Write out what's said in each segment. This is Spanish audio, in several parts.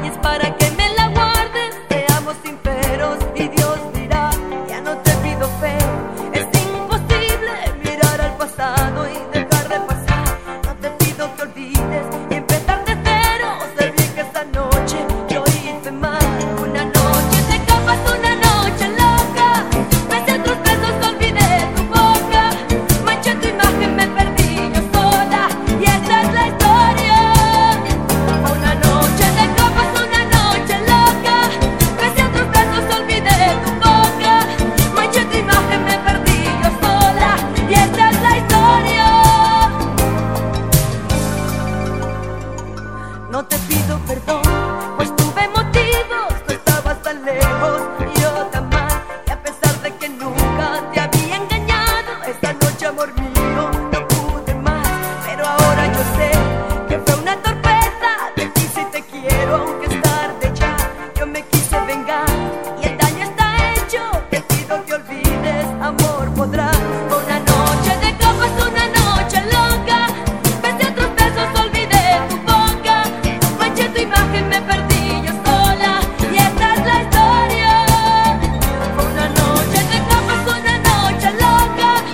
calles para que me la guardes. Seamos sinceros y Dios dirá, ya no te pido fe. Es imposible mirar al pasado y dejar de pasar. No te pido que olvides y empezar de cero. Sé bien que esta noche yo hice mal. Una noche de copas, una noche loca. Besé tus besos, olvidé tu boca. Manché tu imagen, me perdí yo sola. Y esta es la historia. Una noche de copas, una noche loca. Besé tus besos, olvidé tu boca. Manché tu imagen, me perdí yo sola. Y esta es la historia. No te pido perdón, pues tuve motivos, tú estabas tan lejos y yo tan mal. Y a pesar de que nunca te había engañado, esta noche, amor mío, no pude más. Pero ahora yo sé que fue una torpeza, te quise y te quiero, aunque es tarde ya. Yo me quise vengar y el daño está hecho, te pido que olvides, amor podrás. Una noche de copas, una noche loca. Besé tus besos, olvidé tu boca. Manché tu imagen, me perdí yo sola. Y esta es la historia. Una noche de copas, una noche loca. Besé tus besos, olvidé tu boca. Manché tu imagen, me perdí yo sola. Y esta es la historia. Una noche de copas, una noche loca. Besé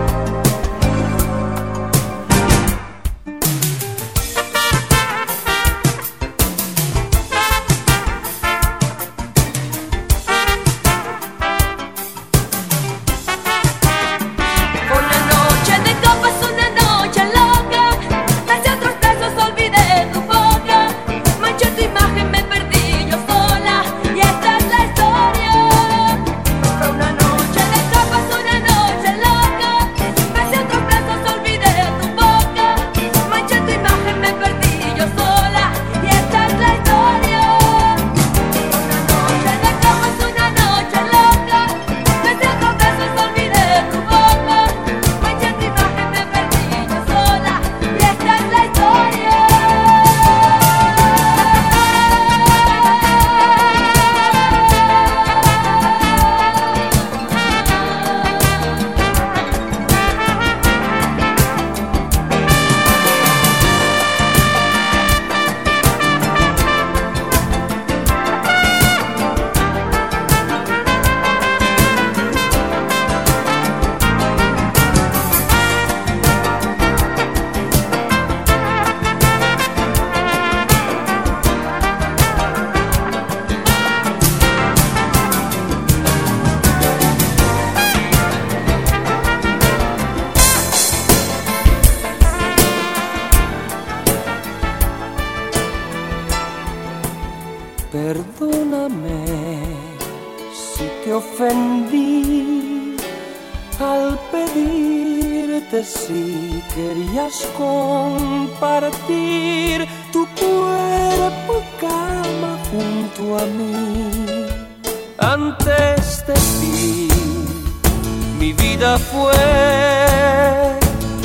otros besos, olvidé tu boca. Manché tu imagen, me perdí yo sola. Y esta es la historia. Fue una noche de copas, una noche loca. Besé otros besos, olvidé tu boca. Manché tu imagen, me perdí yo sola. Y esta es la historia. Una noche de copas, una noche loca. Besé otros besos, olvidé tu boca. Manché tu imagen, me perdí yo sola. Y esta es la historia. Perdóname si te ofendí al pedirte si querías compartir tu cuerpo y cama junto a mí. Antes de ti, mi vida fue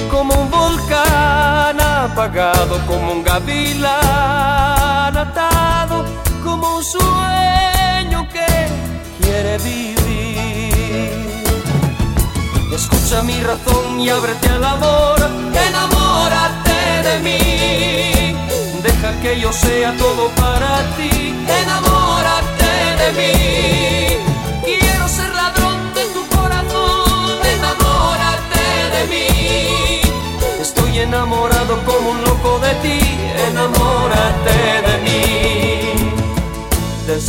como un volcán apagado, como un gavilán atado, como un sueño que quiere vivir. Escucha mi razón y ábrete al amor, enamórate de mí. Deja que yo sea todo para ti, enamórate de mí. Quiero ser ladrón de tu corazón, enamórate de mí. Estoy enamorado como un loco de ti, enamórate de mí.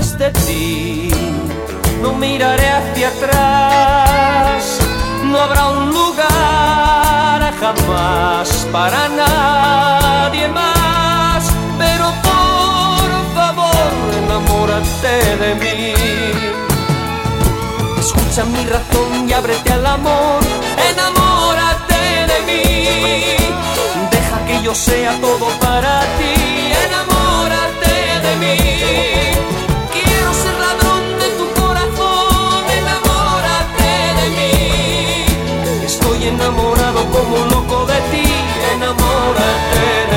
Después de ti, no miraré hacia atrás. No habrá un lugar jamás para nadie más. Pero por favor, enamórate de mí. Escucha mi razón y ábrete al amor. Enamórate de mí. Deja que yo sea todo para ti. Enamórate de mí. Enamorado como un loco de ti, enamórate de mí.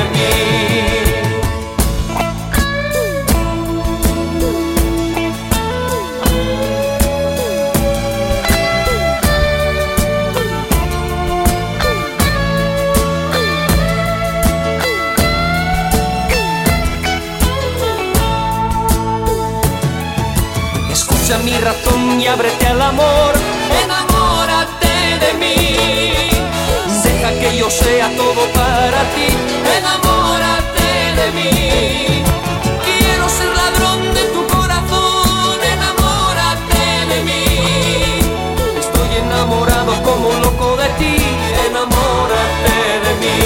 y ábrete al amor, enamórate de mí. Deja que yo sea todo para ti, enamórate de mí. Quiero ser ladrón de tu corazón, enamórate de mí. Estoy enamorado como un loco de ti, enamórate de mí.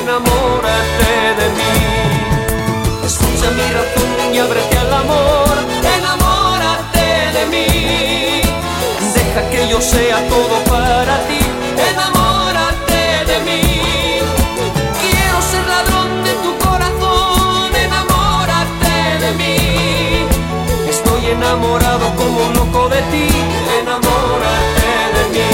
Enamórate de mí, escucha mi razón y ábrete al amor, enamórate de mí, deja que yo sea todo para ti, enamórate de mí, quiero ser ladrón de tu corazón, enamórate de mí, estoy enamorado como un loco de ti, enamórate de mí.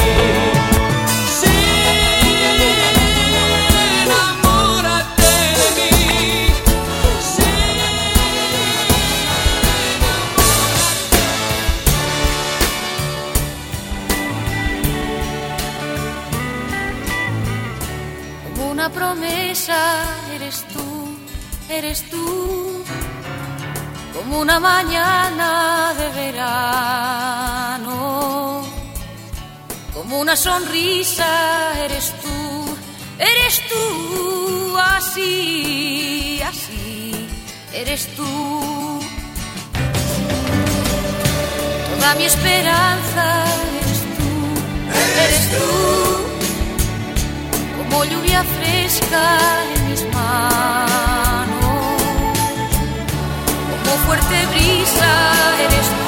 Eres tú, como una mañana de verano, como una sonrisa, eres tú, así, así, eres tú. Toda mi esperanza, eres tú, como lluvia fresca en mis manos. Fuerte brisa, eres tú,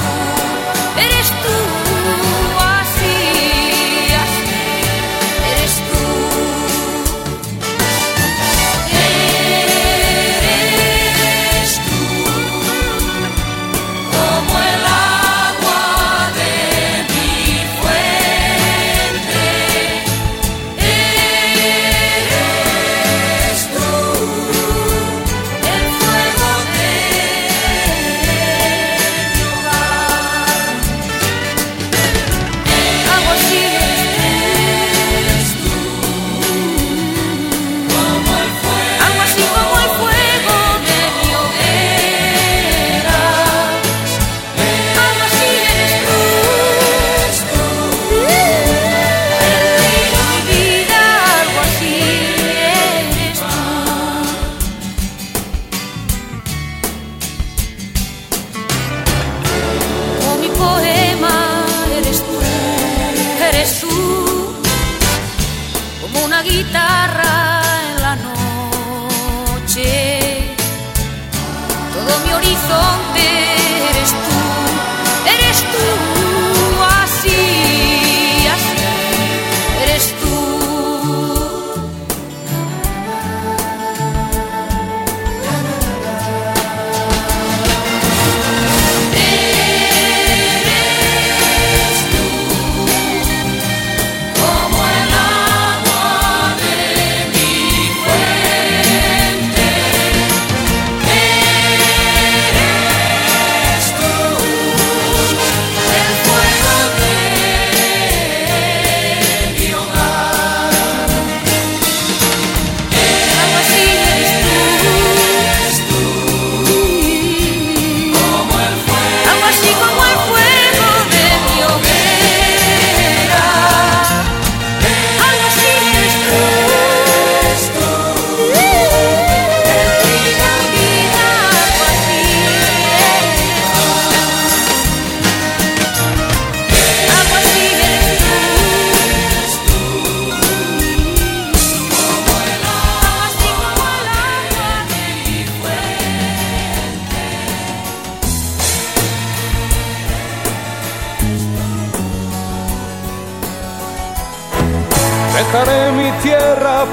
así, así, eres tú. Eres tú, como el agua de mi fuente. Eres tú, el fuego de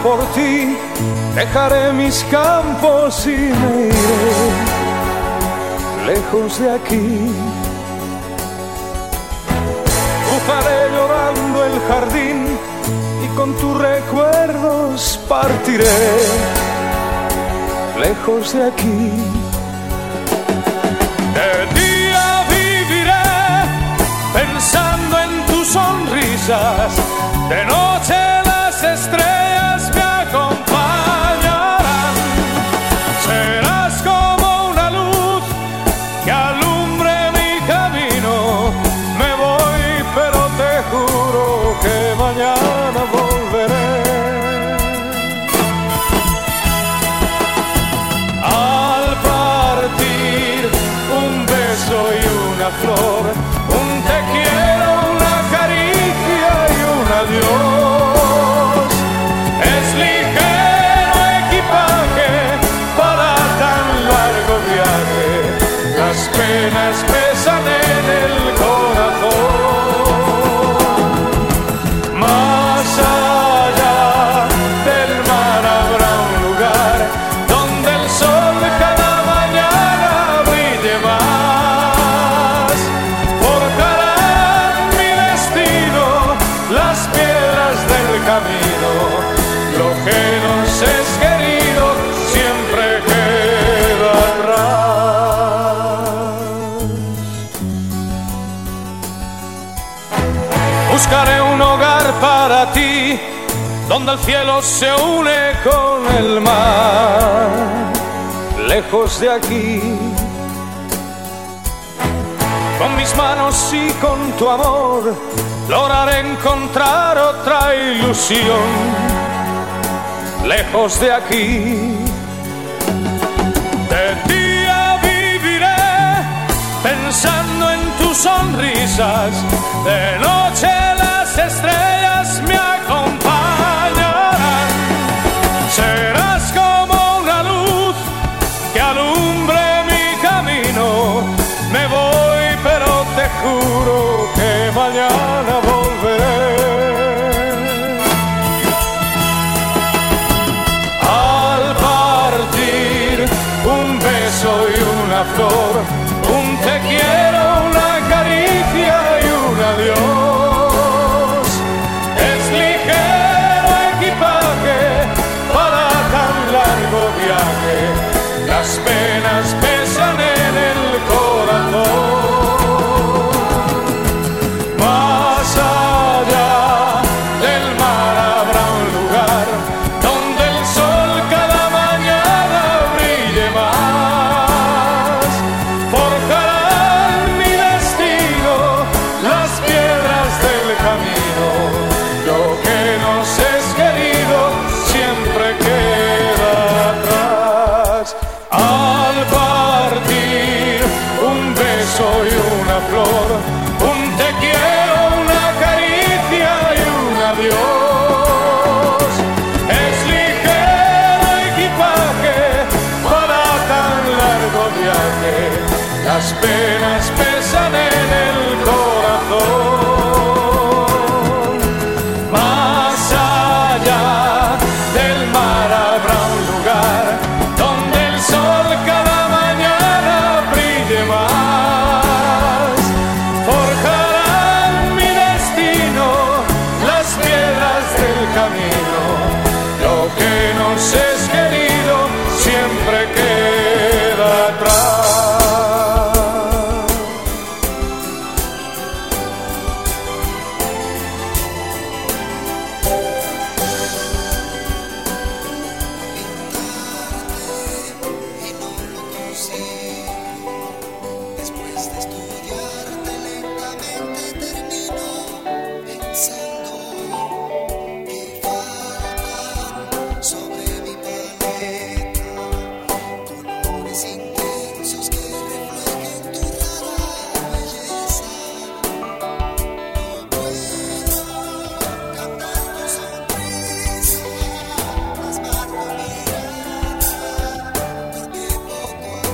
por ti, dejaré mis campos y me iré lejos de aquí. Bufaré llorando el jardín y con tus recuerdos partiré lejos de aquí. De día viviré pensando en tus sonrisas, de noche las estrellas me acompañarán. Serás como una luz que alumbre mi camino. Me voy, pero te juro que mañana volveré. Flor, un te quiero, una caricia y un adiós. Es ligero equipaje para tan largo viaje. Las penas pesan en el corazón. Más allá del mar habrá un lugar donde el sol cada mañana brille más. Lo que nos es querido siempre quedará. Buscaré un hogar para ti, donde el cielo se une con el mar, lejos de aquí. Con mis manos y con tu amor lograré encontrar otra ilusión, lejos de aquí. De día viviré pensando en tus sonrisas, de noche las estrellas me acompañarán. Serás como una luz que alumbre mi camino. Me voy, pero te juro que mañana volveré. Al partir un beso y una flor, un te quiero, una caricia y un adiós. Es ligero equipaje para tan largo viaje. Las penas pesan en el corazón. Soy una flor, un te quiero, una caricia y un adiós. Es ligero equipaje para tan largo viaje. Las penas pesan en el corazón. Más allá del mar habrá un lugar donde el sol cada mañana brille más. Es querido, siempre queda atrás. Y no lo conocí. Después de estudiarte lentamente termino pensando que faltan sobre intensos que reflejen tu rara belleza. No puedo cantar tu sonrisa, plasmar tu mirada, porque poco a poco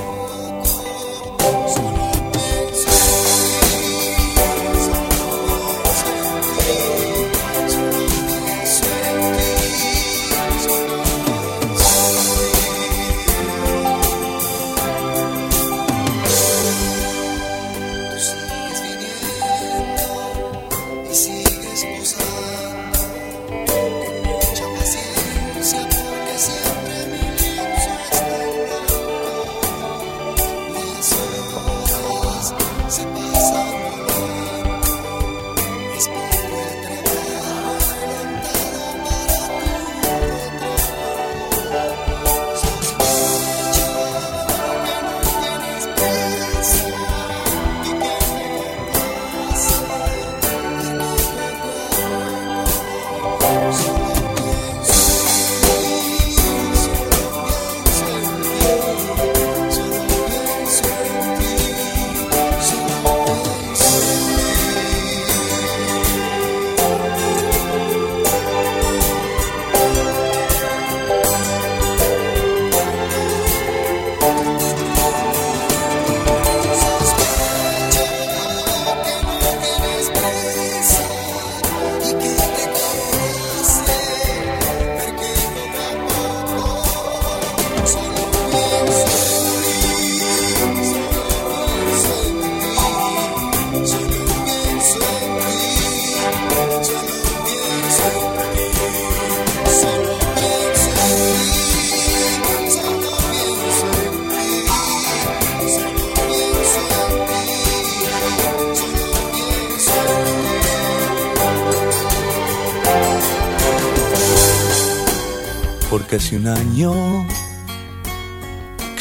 casi un año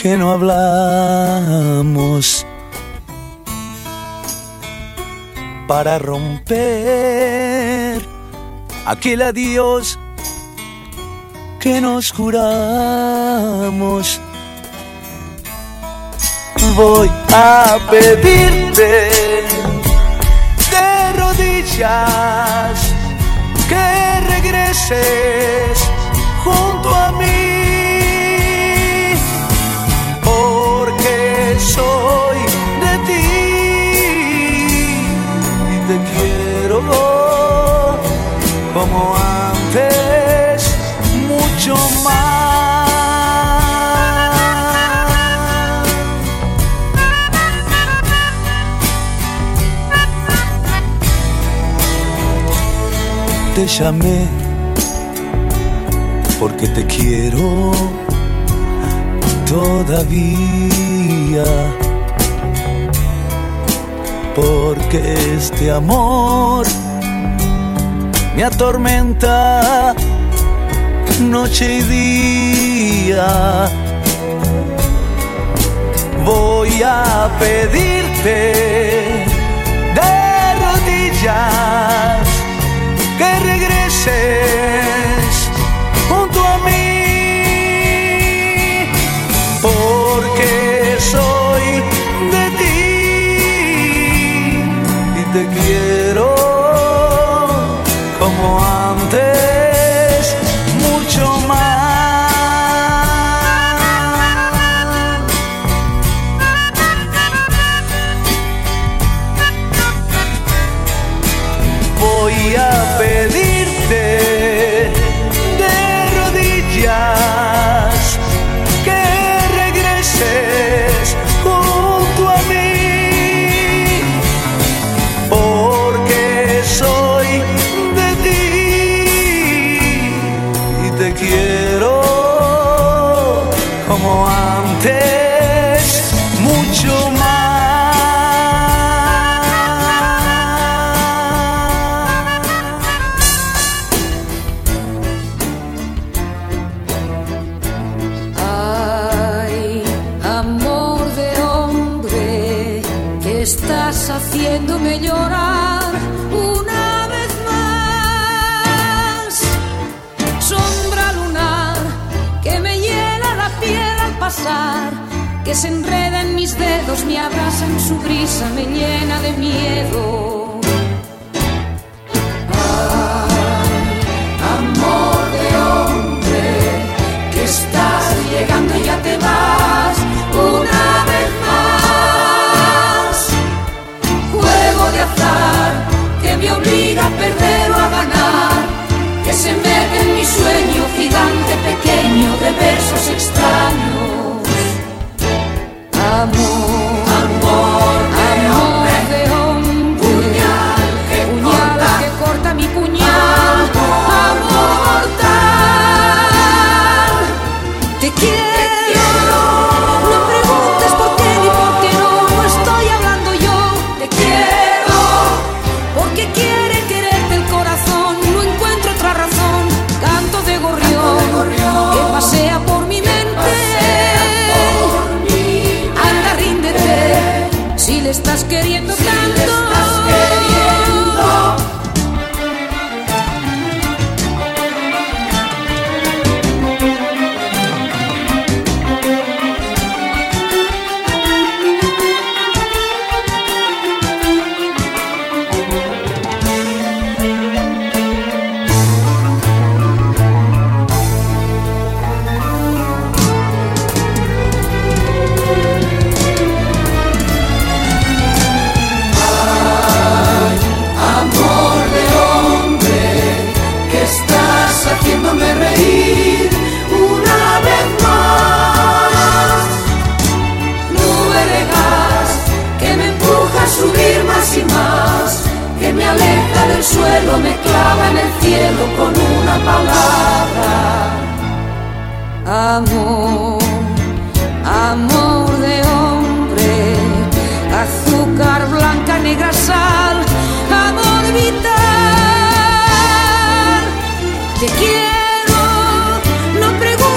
que no hablamos. Para romper aquel adiós que nos juramos, voy a pedirte de rodillas que regreses junto a mí, porque soy de ti y te quiero como antes, mucho más. Te llamé porque te quiero todavía, porque este amor me atormenta noche y día. Voy a pedirte de rodillas que regreses junto a mí, porque soy de ti y te quiero como antes, mucho más. Voy a pedirte de rodillas que regreses junto a mí, porque soy de ti y te quiero como antes, mucho más. Estás haciéndome llorar una vez más, sombra lunar que me hiela la piel al pasar, que se enreda en mis dedos, me abraza en su brisa, me llena de miedo. Ay, amor de hombre, que estás llegando y ya te vas una vez más. Que me obliga a perder o a ganar, que se mete en mi sueño gigante pequeño de versos extraños. Amor, amor, amor de hombre, puñal que corta mi puñal, amor tal, te quiero. Estás queriendo si tanto, te estás suelo, me clava en el cielo con una palabra. Amor, amor de hombre, azúcar blanca, negra sal, amor vital, te quiero, no pregunto.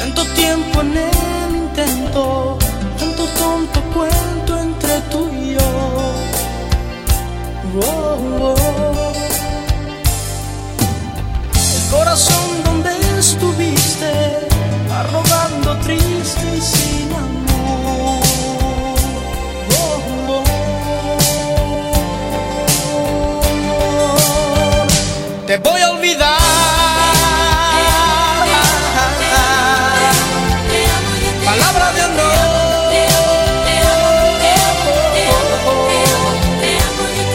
Tanto tiempo en el intento, tanto tonto cuento entre tú y yo. El corazón donde estuviste, arrobando triste y sin amor. Te voy a olvidar, palabra de honor,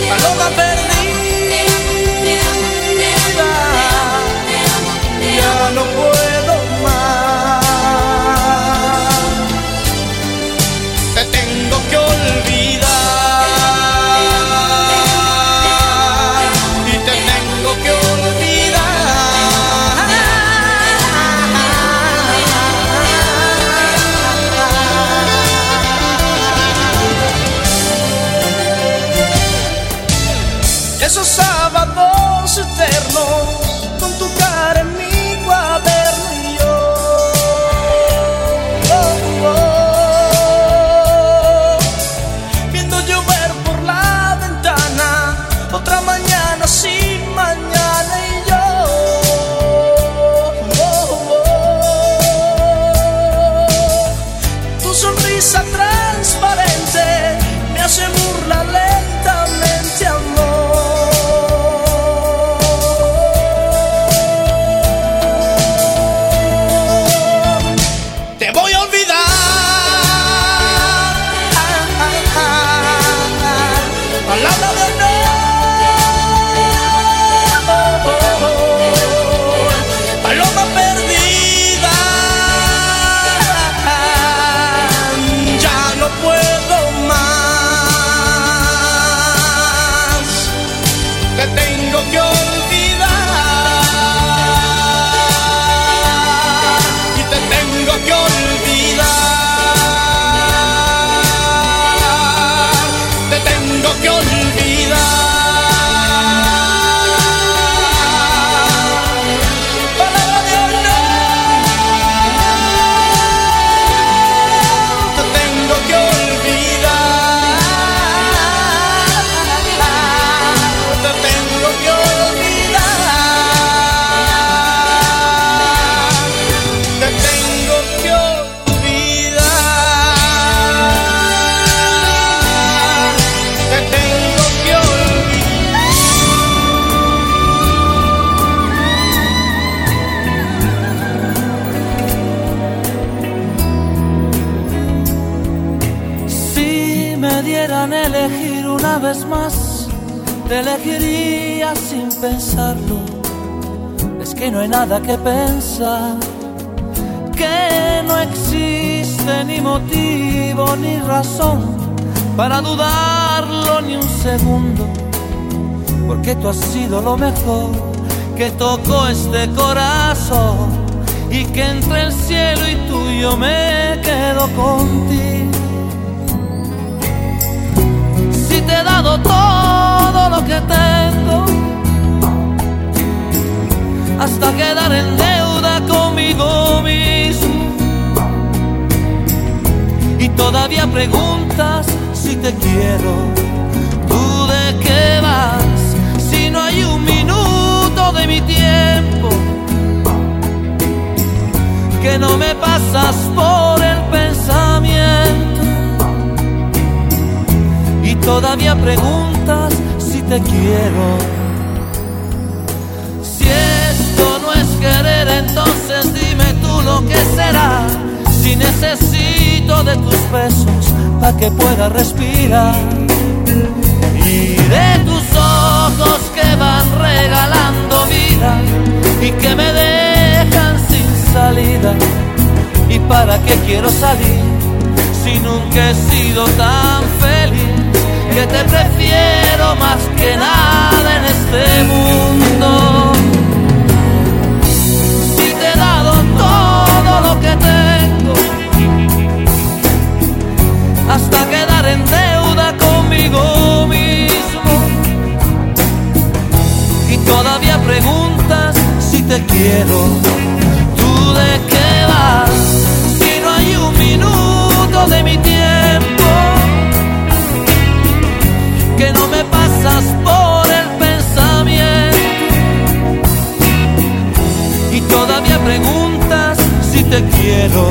paloma perdida, ya no puedo más, te tengo que olvidar. Esos sábados eternos con tu cara en mi cuaderno y yo. Viendo llover por la ventana, otra mañana sin mañana y yo. Tu sonrisa transparente me hace burla lentamente, amor. Te elegiría sin pensarlo. Es que no hay nada que pensar, que no existe ni motivo ni razón para dudarlo ni un segundo, porque tú has sido lo mejor que tocó este corazón, y que entre el cielo y tú yo me quedo contigo. Si te he dado todo lo que tengo, hasta quedar en deuda conmigo mismo, y todavía preguntas si te quiero. ¿Tú de qué vas si no hay un minuto de mi tiempo que no me pasas por el pensamiento? Todavía preguntas si te quiero. Si esto no es querer, entonces dime tú lo que será. Si necesito de tus besos pa' que pueda respirar, y de tus ojos que van regalando vida y que me dejan sin salida. ¿Y para qué quiero salir si nunca he sido tan feliz? Que te prefiero más que nada en este mundo. Si te he dado todo lo que tengo, hasta quedar en deuda conmigo mismo, y todavía pregunto te quiero. ¿Tú de qué vas si no hay un minuto de mi tiempo que no me pasas por el pensamiento? Y todavía preguntas si te quiero.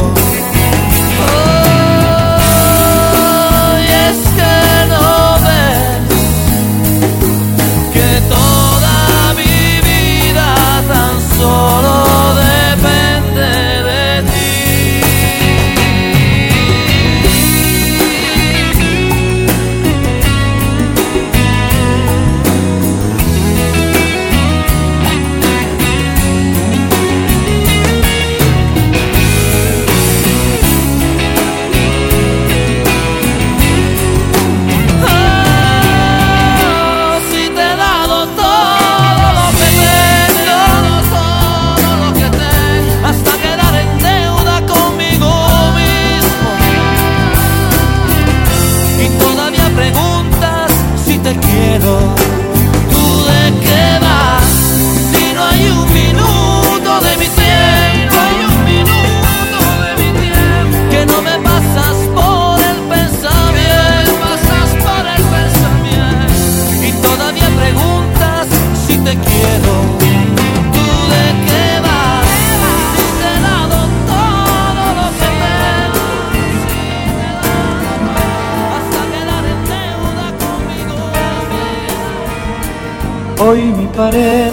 Hoy mi pared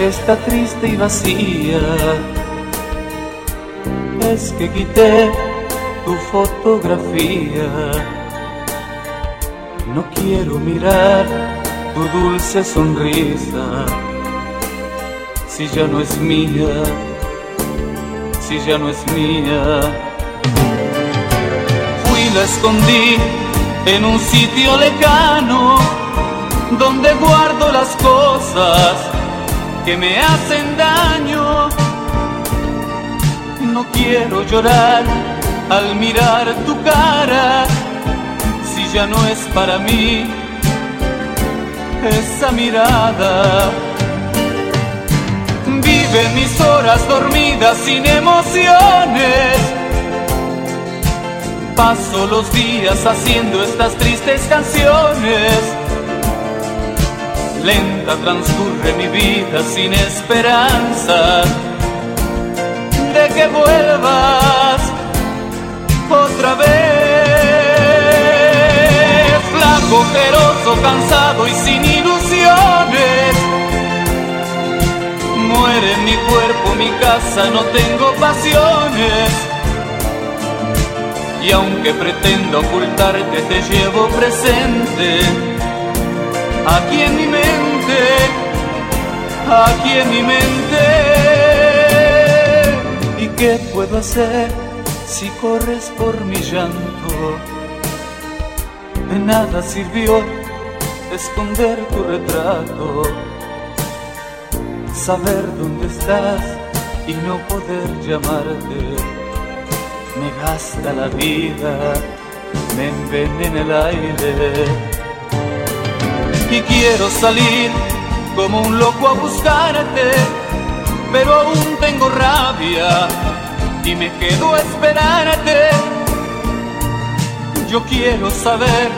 está triste y vacía, es que quité tu fotografía. No quiero mirar tu dulce sonrisa, si ya no es mía, si ya no es mía. Fui y la escondí en un sitio lejano, donde guardo las cosas que me hacen daño. No quiero llorar al mirar tu cara, si ya no es para mí esa mirada. Viven mis horas dormidas sin emociones, paso los días haciendo estas tristes canciones. Lenta transcurre mi vida sin esperanza de que vuelvas otra vez. Flaco, ojeroso, cansado y sin ilusiones, muere mi cuerpo, mi casa, no tengo pasiones. Y aunque pretendo ocultarte, te llevo presente aquí en mi mente, aquí en mi mente. ¿Y qué puedo hacer si corres por mi llanto? De nada sirvió esconder tu retrato, saber dónde estás y no poder llamarte. Me gasta la vida, me envenena el aire. Y quiero salir como un loco a buscarte, pero aún tengo rabia y me quedo a esperarte. Yo quiero saber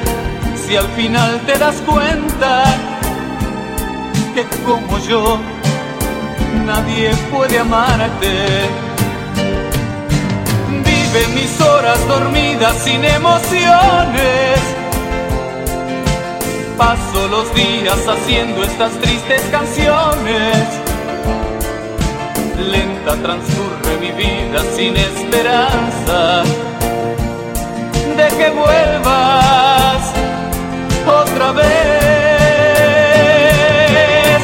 si al final te das cuenta que como yo nadie puede amarte. Vive mis horas dormidas sin emociones, paso los días haciendo estas tristes canciones. Lenta transcurre mi vida sin esperanza de que vuelvas otra vez.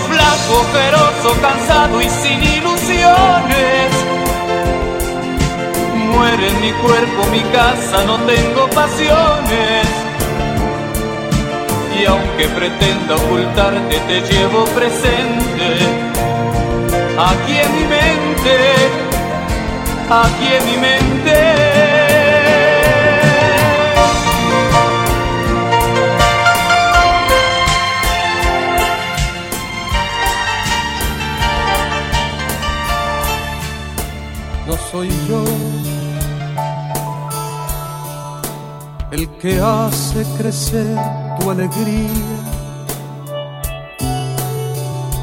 Flaco, feroz, cansado y sin ilusiones, muere en mi cuerpo, mi casa, no tengo pasiones. Y aunque pretenda ocultarte, te llevo presente aquí en mi mente, aquí en mi mente. no soy yo el que hace crecer tu alegría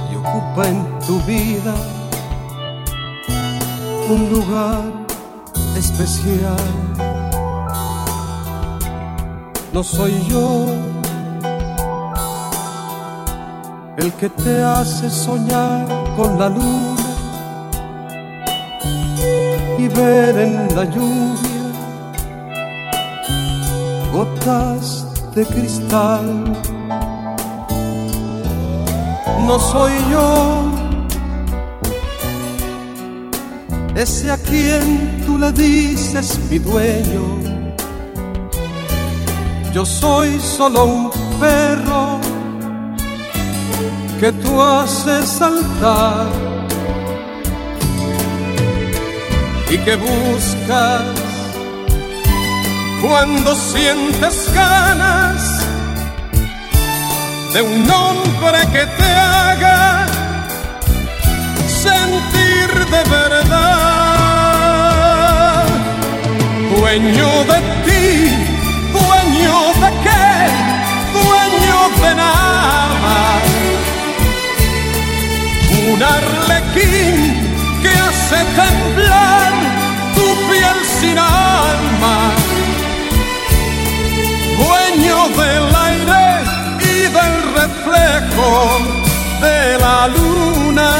y ocupa en tu vida un lugar especial. No soy yo el que te hace soñar con la luna y ver en la lluvia gotas de cristal. No soy yo ese a quien tú le dices mi dueño. Yo soy solo un perro que tú haces saltar y que buscas cuando sientes ganas de un hombre que te haga sentir de verdad. Dueño de ti, dueño de qué, dueño de nada. Un arlequín que hace temblar tu piel sin alma. Dueño del aire y del reflejo de la luna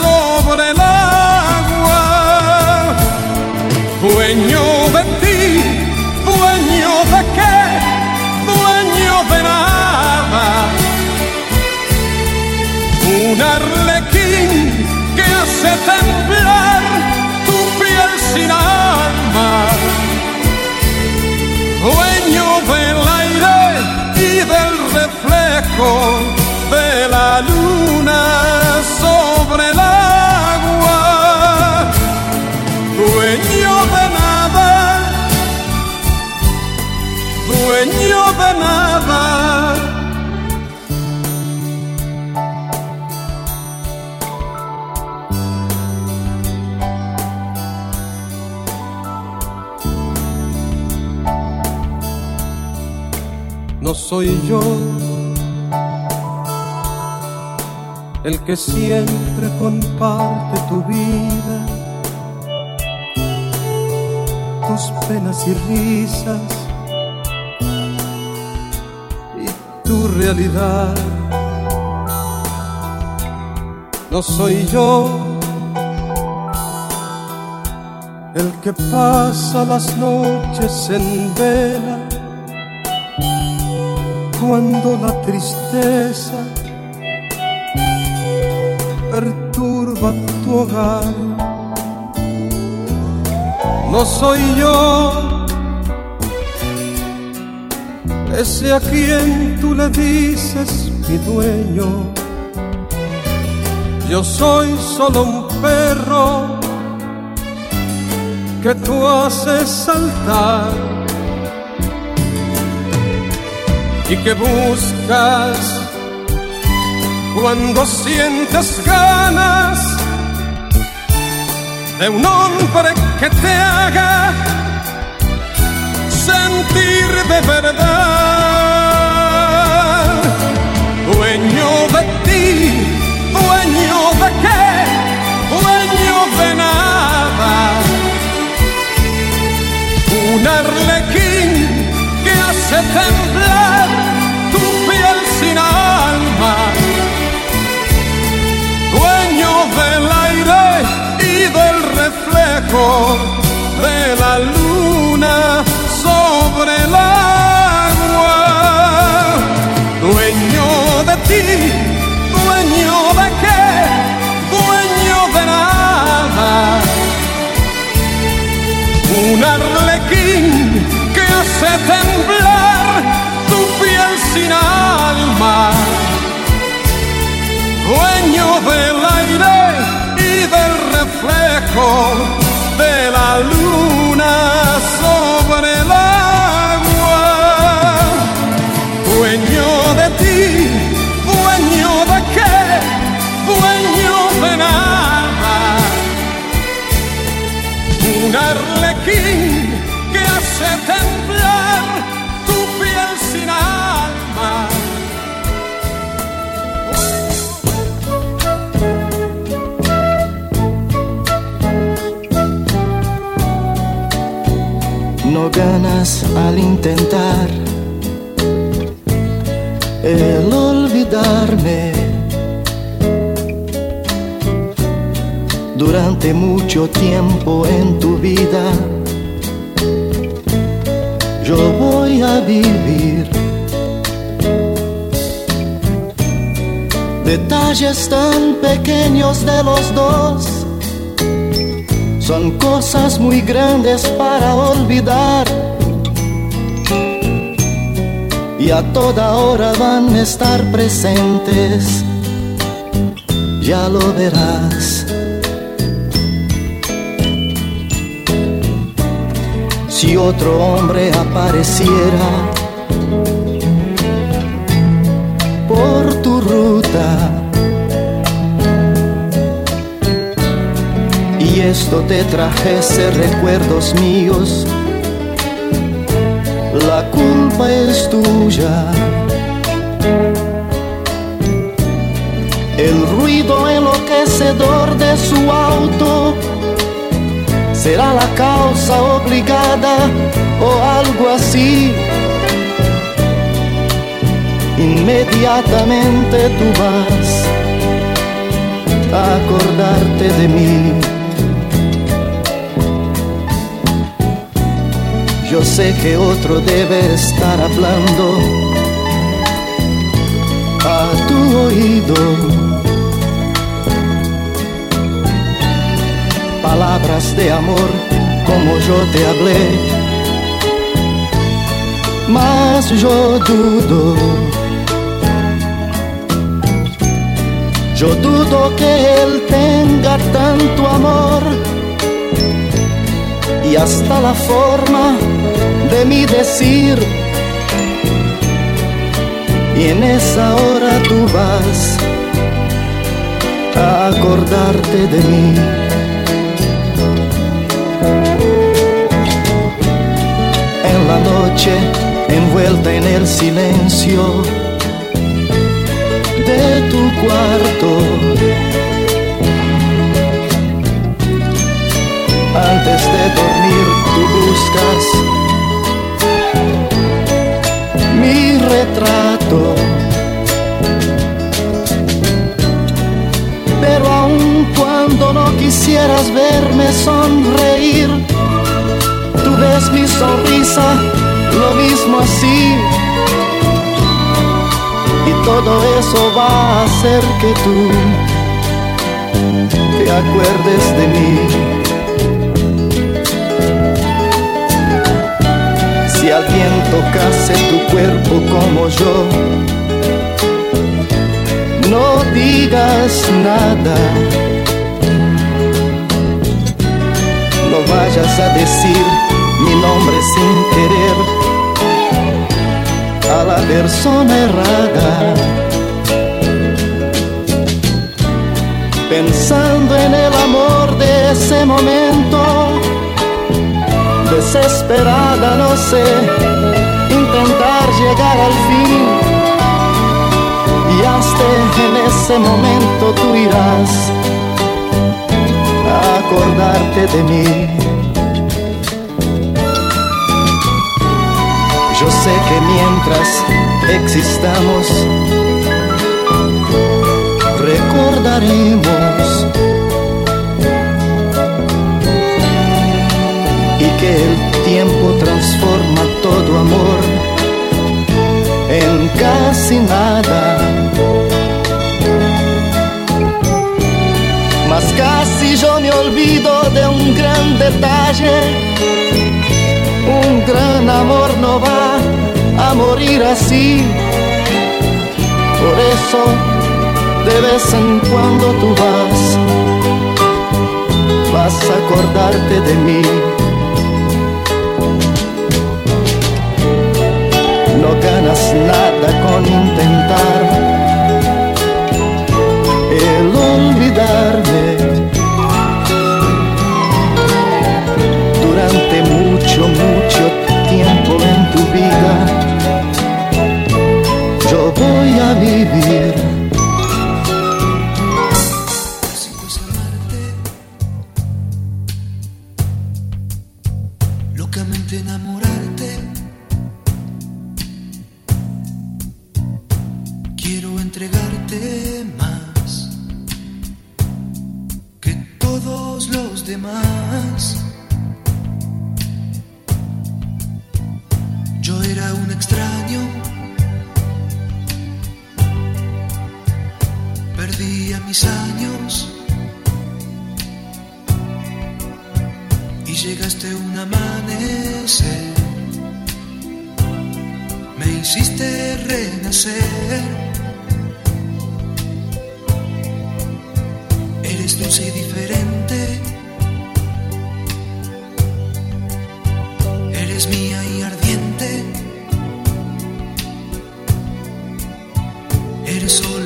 sobre el agua. Dueño de ti, dueño de qué, dueño de nada. Un arlequín que hace temblar tu piel sin alma. Dueño del aire y del reflejo de la luna sobre el agua. Dueño de nada, dueño de nada. No soy yo el que siempre comparte tu vida, tus penas y risas y tu realidad. No soy yo el que pasa las noches en vela cuando la tristeza perturba tu hogar. No soy yo ese a quien tú le dices mi dueño. Yo soy solo un perro que tú haces saltar y que buscas cuando sientes ganas de un hombre que te haga sentir de verdad. Dueño de ti, dueño de qué, dueño de nada. Un arlequín que hace temblar sin alma, dueño del aire y del reflejo de la luna sobre el agua. Dueño de ti, dueño de qué, dueño de nada. Un arlequín que hace temblar tu piel sin alma. Dueño del aire y del reflejo de ganas al intentar el olvidarme. Durante mucho tiempo en tu vida yo voy a vivir detalles tan pequeños de los dos. Son cosas muy grandes para olvidar, y a toda hora van a estar presentes, ya lo verás. Si otro hombre apareciera por tu ruta y esto te trajese recuerdos míos, la culpa es tuya. El ruido enloquecedor de su auto será la causa obligada o algo así. Inmediatamente tú vas a acordarte de mí. Yo sé que otro debe estar hablando a tu oído palabras de amor como yo te hablé, mas yo dudo. Yo dudo que él tenga tanto amor, y hasta la forma de mi decir. Y en esa hora tú vas a acordarte de mí. En la noche, envuelta en el silencio de tu cuarto, antes de dormir tú buscas mi retrato, pero aun cuando no quisieras verme sonreír, tú ves mi sonrisa, lo mismo así. Y todo eso va a hacer que tú te acuerdes de mí. Si alguien tocase tu cuerpo como yo, no digas nada. No vayas a decir mi nombre sin querer a la persona errada, pensando en el amor de ese momento. Desesperada, no sé, intentar llegar al fin, y hasta en ese momento tú irás a acordarte de mí. Yo sé que mientras existamos, recordaremos, y que el tiempo transforma todo amor en casi nada. Mas casi yo me olvido de un gran detalle. Un gran amor no va a morir así. Por eso de vez en cuando tú vas a acordarte de mí. No ganas nada con intentar el olvidarme. Durante mucho tiempo en tu vida yo voy a vivir locamente enamorado. todos los demás. Yo era un extraño, perdía mis años y llegaste un amanecer, me hiciste renacer. Eres dulce y diferente, eres mía y ardiente, eres sol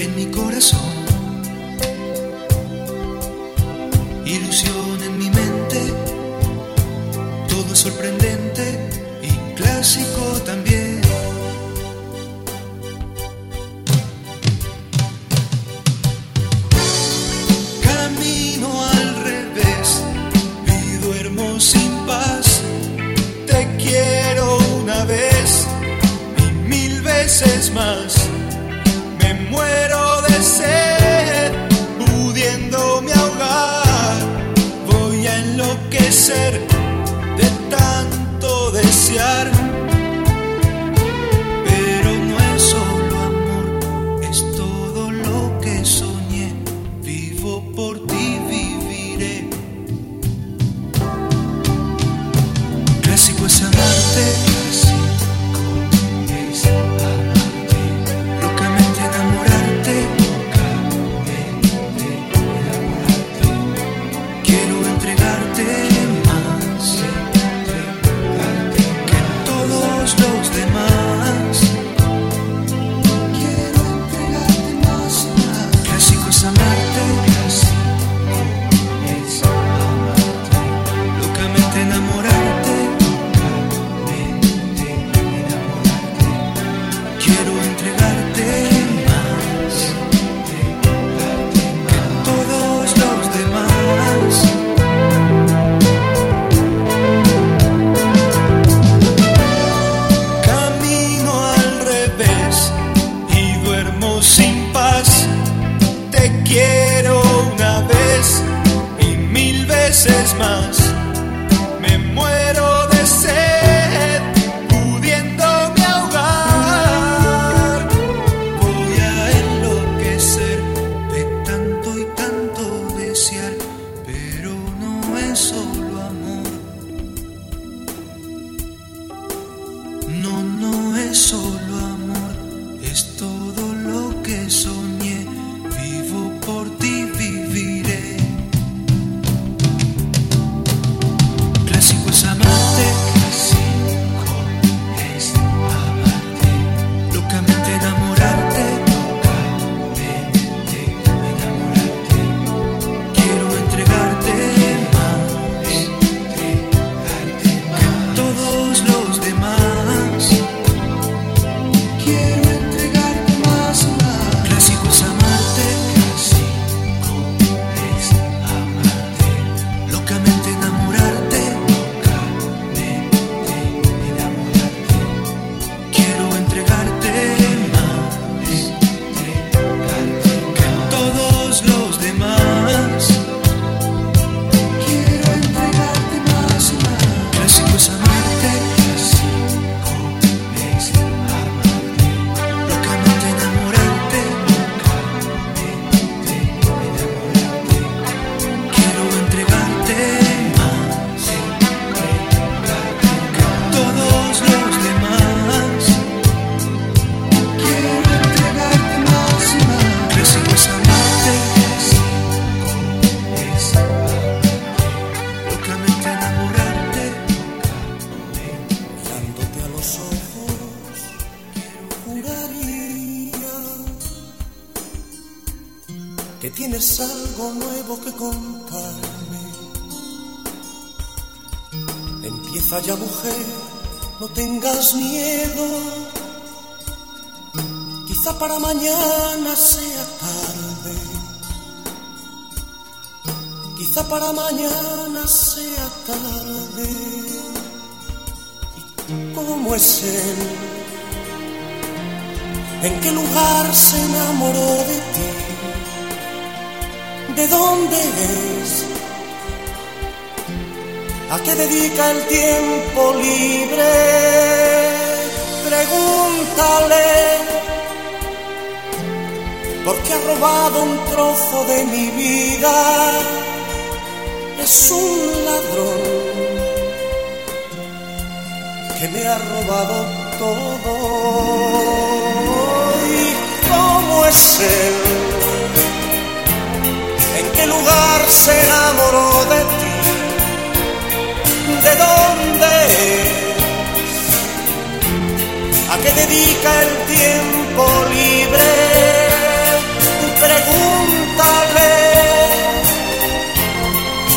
en mi corazón, ilusión en mi mente, todo es sorprendente y clásico también. Es más, me muero de sed, pudiéndome ahogar, voy a enloquecer de tanto desear. Pero no es solo amor, es todo lo que soñé, vivo por ti, viviré. Clásico es amarte. Es más, me muero de sed, pudiéndome ahogar, voy a enloquecer de tanto y tanto desear, pero no es solo amor, no, no es solo amor, es todo lo que soñé, vivo por ti, viviré. Que tienes algo nuevo que contarme. Empieza ya, mujer, no tengas miedo. Quizá para mañana sea tarde. Quizá para mañana sea tarde. ¿Y cómo es él? ¿En qué lugar se enamoró de ti? ¿de dónde es? ¿A qué dedica el tiempo libre? Pregúntale, porque ha robado un trozo de mi vida. Es un ladrón que me ha robado todo. ¿Y cómo es él? ¿En qué lugar se enamoró de ti? ¿De dónde es? ¿A qué dedica el tiempo libre? Pregúntale,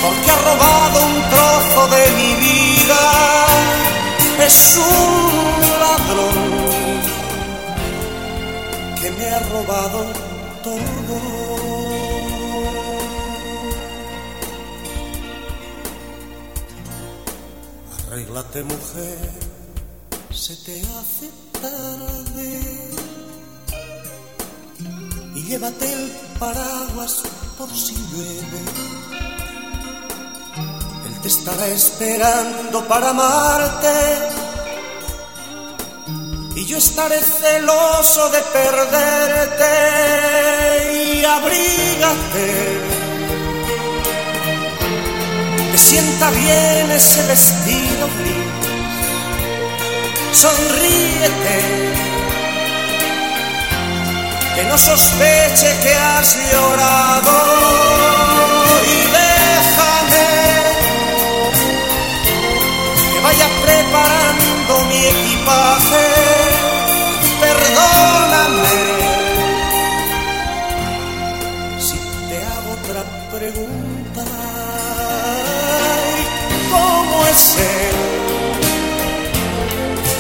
porque ha robado un trozo de mi vida. Es un ladrón que me ha robado todo. Arréglate, mujer, se te hace tarde, y llévate el paraguas por si llueve. Él te estará esperando para amarte, y yo estaré celoso de perderte. Y abrígate, te sienta bien ese vestido gris. Sonríete, que no sospeche que has llorado. Y déjame que vaya preparando mi equipaje. Perdóname si te hago otra pregunta. ¿Cómo es él?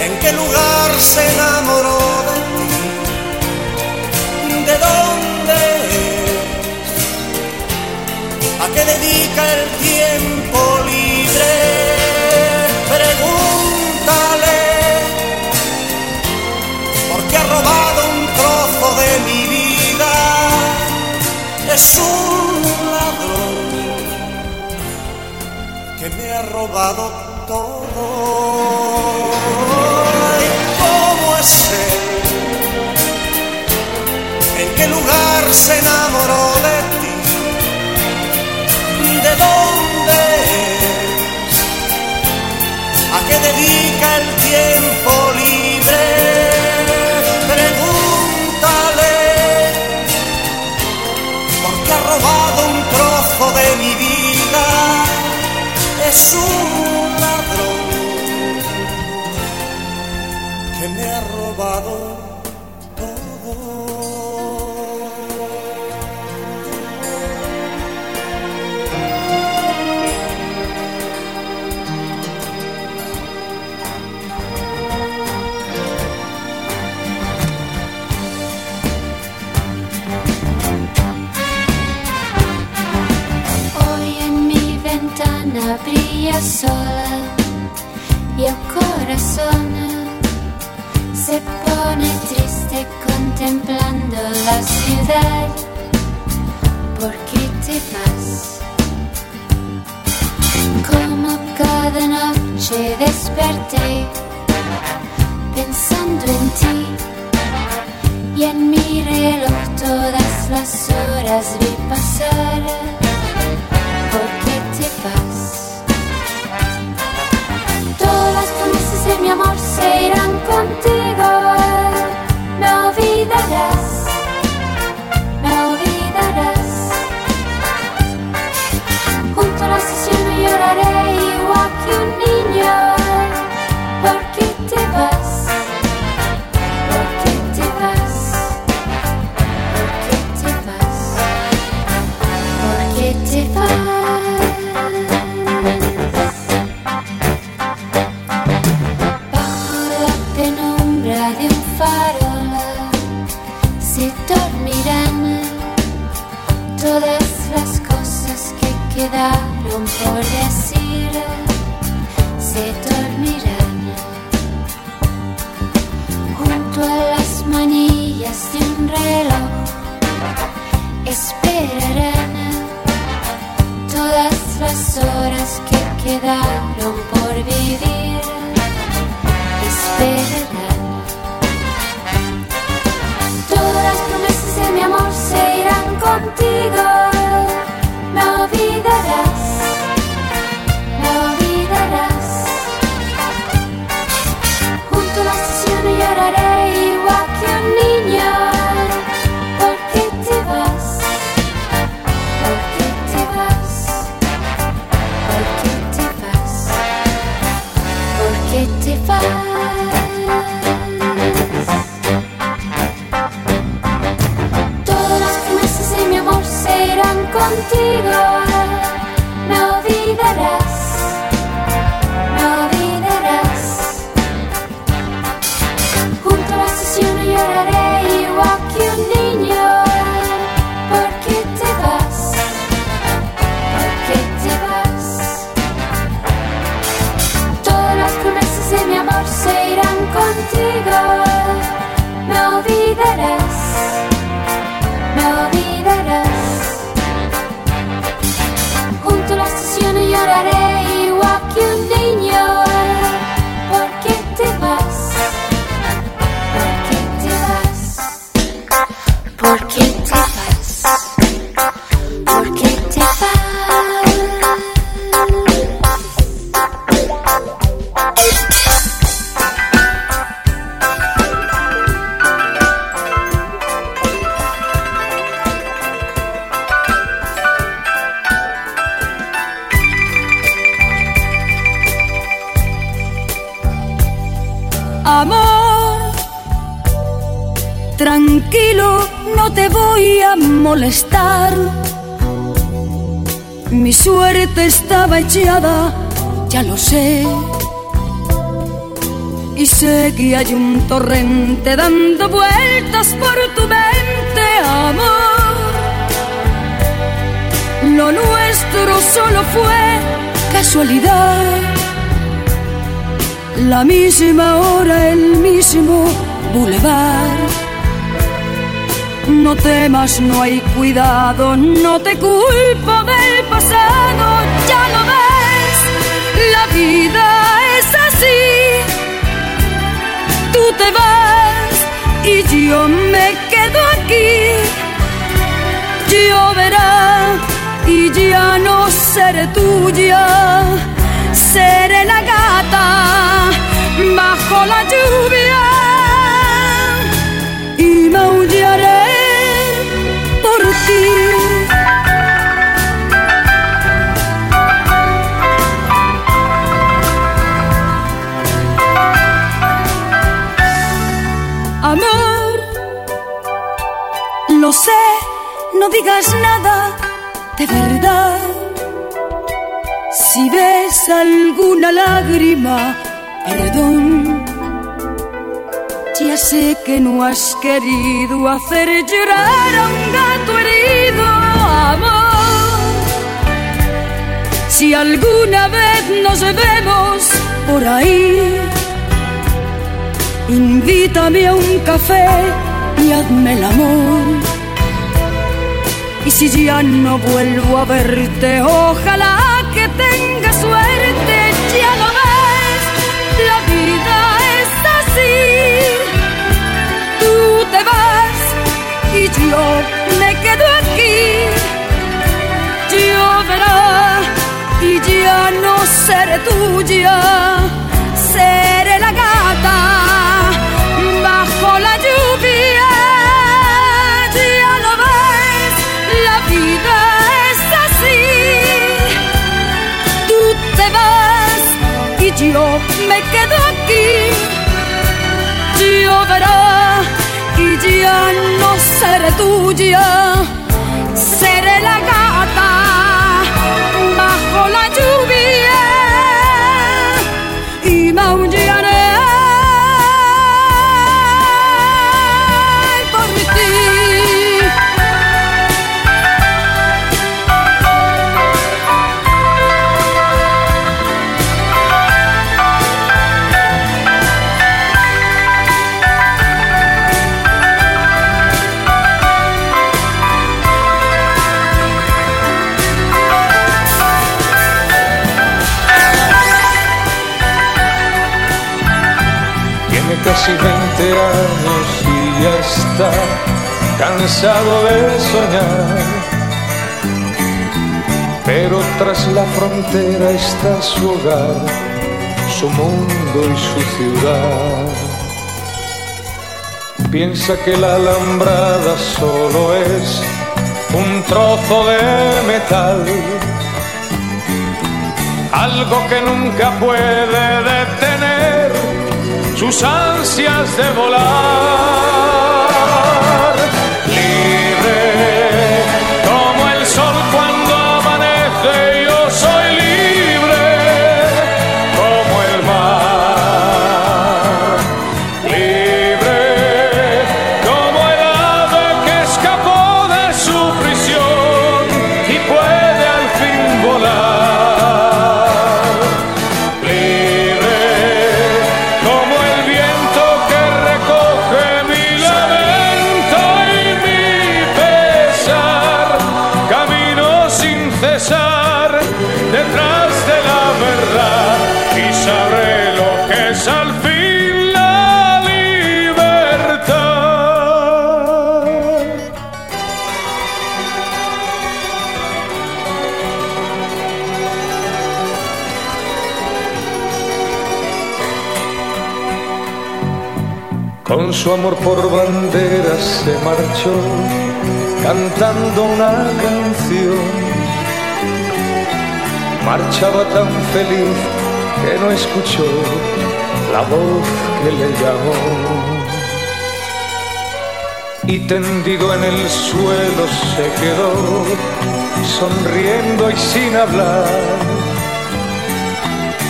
¿En qué lugar se enamoró de ti? ¿De dónde es? ¿A qué dedica el tiempo libre? Pregúntale, porque ha robado un trozo de mi vida. Es un ladrón que me ha robado todo. ¿Y cómo es él? ¿En qué lugar se enamoró de ti? ¿De dónde es? ¿A qué dedica el tiempo libre? Pregúntale, porque ha robado un trozo de mi vida. Es un ladrón que me ha robado todo. Hoy en mi ventana sola y el corazón se pone triste contemplando la ciudad. ¿Por qué te vas? Como cada noche desperté pensando en ti, y en mi reloj todas las horas vi pasar. ¿Por qué te vas? Todas las promesas de mi amor se irán contigo. Me olvidarás, me olvidarás. Junto al asesino lloraré igual que un niño. ¿Por qué te vas? ¿Por qué te vas? ¿Por qué te vas? ¿Por qué te vas? Quedaron por decir, se dormirán junto a las manillas de un reloj, esperarán. quedaron por vivir esperan. Todas las promesas de mi amor se irán contigo. Me olvidarás, me olvidarás. Junto a la estación lloraré igual que un niño. ¿Por qué te vas? ¿Por qué te vas? ¿Por qué te vas? ¿Por qué te vas? Todas las promesas de mi amor se irán contigo. Me olvidarás, me olvidarás. Junto a la estación lloraré igual que un niño. ¿Por qué te vas? ¿Por qué te vas? Todas las promesas de mi amor se irán contigo. Me olvidarás, me olvidarás. Junto a la estación lloraré igual que un niño. ¿Por qué te vas? ¿Por qué te vas? ¿Por qué te vas? ¿Por qué te vas? Amor, tranquilo, no te voy a molestar. Mi suerte estaba echada, ya lo sé. Y sé que hay un torrente dando vueltas por tu mente, amor. Lo nuestro solo fue casualidad. La misma hora, el mismo boulevard. No temas, no hay cuidado, no te culpo del pasado. Ya lo ves, la vida es así. Tú te vas y yo me quedo aquí. Lloverá y ya no seré tuya. Seré la gata bajo la lluvia y maullaré por ti. Amor, lo sé, no digas nada de verdad. Si ves alguna lágrima, perdón. Ya sé que no has querido hacer llorar a un gato herido, amor. Si alguna vez nos vemos por ahí, invítame a un café y hazme el amor. Y si ya no vuelvo a verte, ojalá que tenga suerte, ya lo ves, la vida es así. Tú te vas y yo me quedo aquí. Lloverá y ya no seré tuya. Seré la gata bajo la lluvia. Ya lo ves, la vida es así. Te vas y yo me quedo aquí. Lloverá y ya no seré tuya. Seré la gata bajo la lluvia y maullaré por ti. casi 20 años y ya está cansado de soñar. Pero tras la frontera está su hogar, su mundo y su ciudad. Piensa que la alambrada solo es un trozo de metal, algo que nunca puede detener sus ansias de volar. Libre como el sol cuando amanece, yo soy libre como el mar, libre como el ave que escapó de su prisión y puede al fin volar. Con su amor por bandera se marchó cantando una canción. Marchaba tan feliz que no escuchó la voz que le llamó. Y tendido en el suelo se quedó, sonriendo y sin hablar.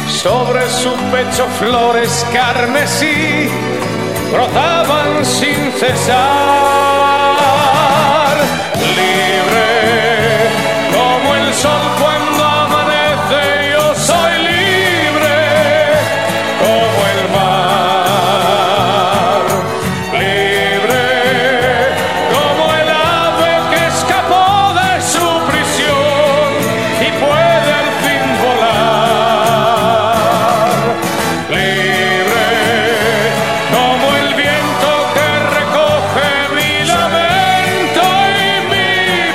Sobre su pecho flores carmesí brotaban sin cesar. Libre como el sol cuando amanece, yo soy libre como el mar, libre como el ave que escapó de su prisión y puede al fin volar. Libre como el viento que recoge mi lamento y mi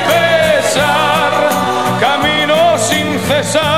pesar, camino sin cesar.